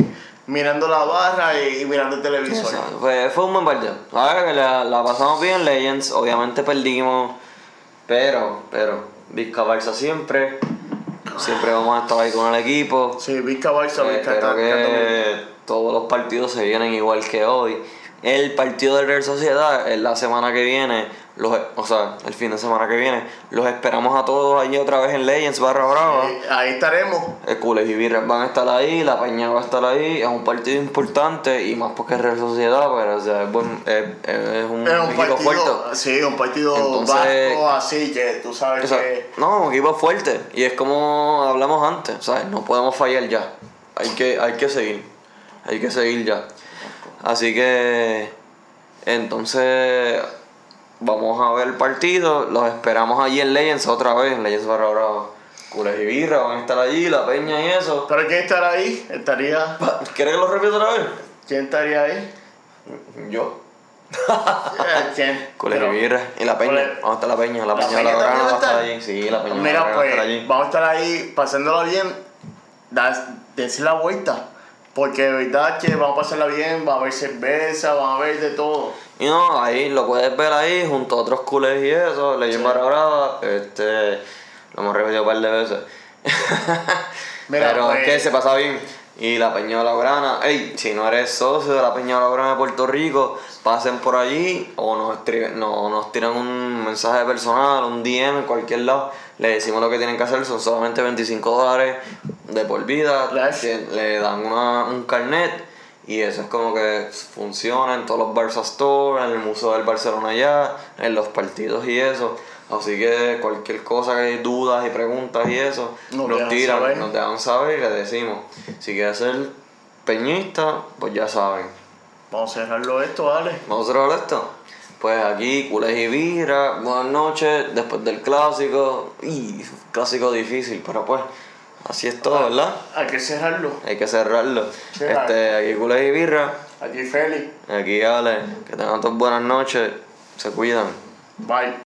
mirando la barra y, y mirando el televisor. Fue, fue un buen partido. Ahora que la, la pasamos bien, Legends, obviamente perdimos, pero, pero, Vizca Barça siempre, siempre vamos a estar ahí con el equipo. Sí, Vizca Barça, eh, Vizca está que todos los partidos se vienen igual que hoy. El partido de Real Sociedad es la semana que viene, los, o sea, el fin de semana que viene. Los esperamos a todos allí otra vez en Legends Barra Brava. Sí, ahí estaremos. El Culés y Birras van a estar ahí, la Peña va a estar ahí. Es un partido importante y más porque es Real Sociedad, pero o sea, es, buen, es, es un, es un equipo partido, fuerte. Sí, un partido Entonces, vasco así que tú sabes o sea, que... No, un equipo fuerte y es como hablamos antes, o sea, no podemos fallar ya. Hay que, hay que seguir, hay que seguir ya. Así que, entonces, vamos a ver el partido. Los esperamos allí en Legends otra vez, en Legends Barra Brava. Culés y Birra van a estar allí, la Peña y eso. ¿Pero quién estará ahí? Estaría... ¿Quieres que lo repita otra vez? ¿Quién estaría ahí? Yo. ¿Quién? Culés y Birra y la Peña. Culés. Vamos a estar la Peña, la, la Peña, peña la Brava va a estar allí. Sí, la Peña Mira, va a pues, estar allí. Vamos a estar ahí, pasándolo bien, dense la vuelta. Porque de verdad que vamos a pasarla bien, va a haber cerveza, va a haber de todo. Y no, ahí lo puedes ver ahí junto a otros culés y eso, le sí. Barra Brava, este, lo hemos repetido un par de veces. Mira, pero pues, es que se pasa bien. Y la Peña Blaugrana, ey, si no eres socio de la Peña Blaugrana de Puerto Rico, pasen por allí o nos, estri- no, nos tiran un mensaje personal, un D M en cualquier lado. Le decimos lo que tienen que hacer, son solamente veinticinco dólares de por vida, le dan una, un carnet y eso es como que funciona en todos los Barça Store, en el Museo del Barcelona allá, en los partidos y eso. Así que cualquier cosa que hay dudas y preguntas y eso, nos, nos tiran, saber. nos dejan saber y les decimos. Si quieres ser peñista, pues ya saben. Vamos a cerrarlo esto, ¿vale? Vamos a cerrarlo esto. Pues aquí, Culés y Birras, buenas noches, después del clásico. Y clásico difícil, pero pues Así es todo, ¿verdad? Hay que cerrarlo. Hay que cerrarlo. Cerrar. Este, aquí Culés y Birras. Aquí Félix. Aquí Ale. Que tengan todas buenas noches. Se cuidan. Bye.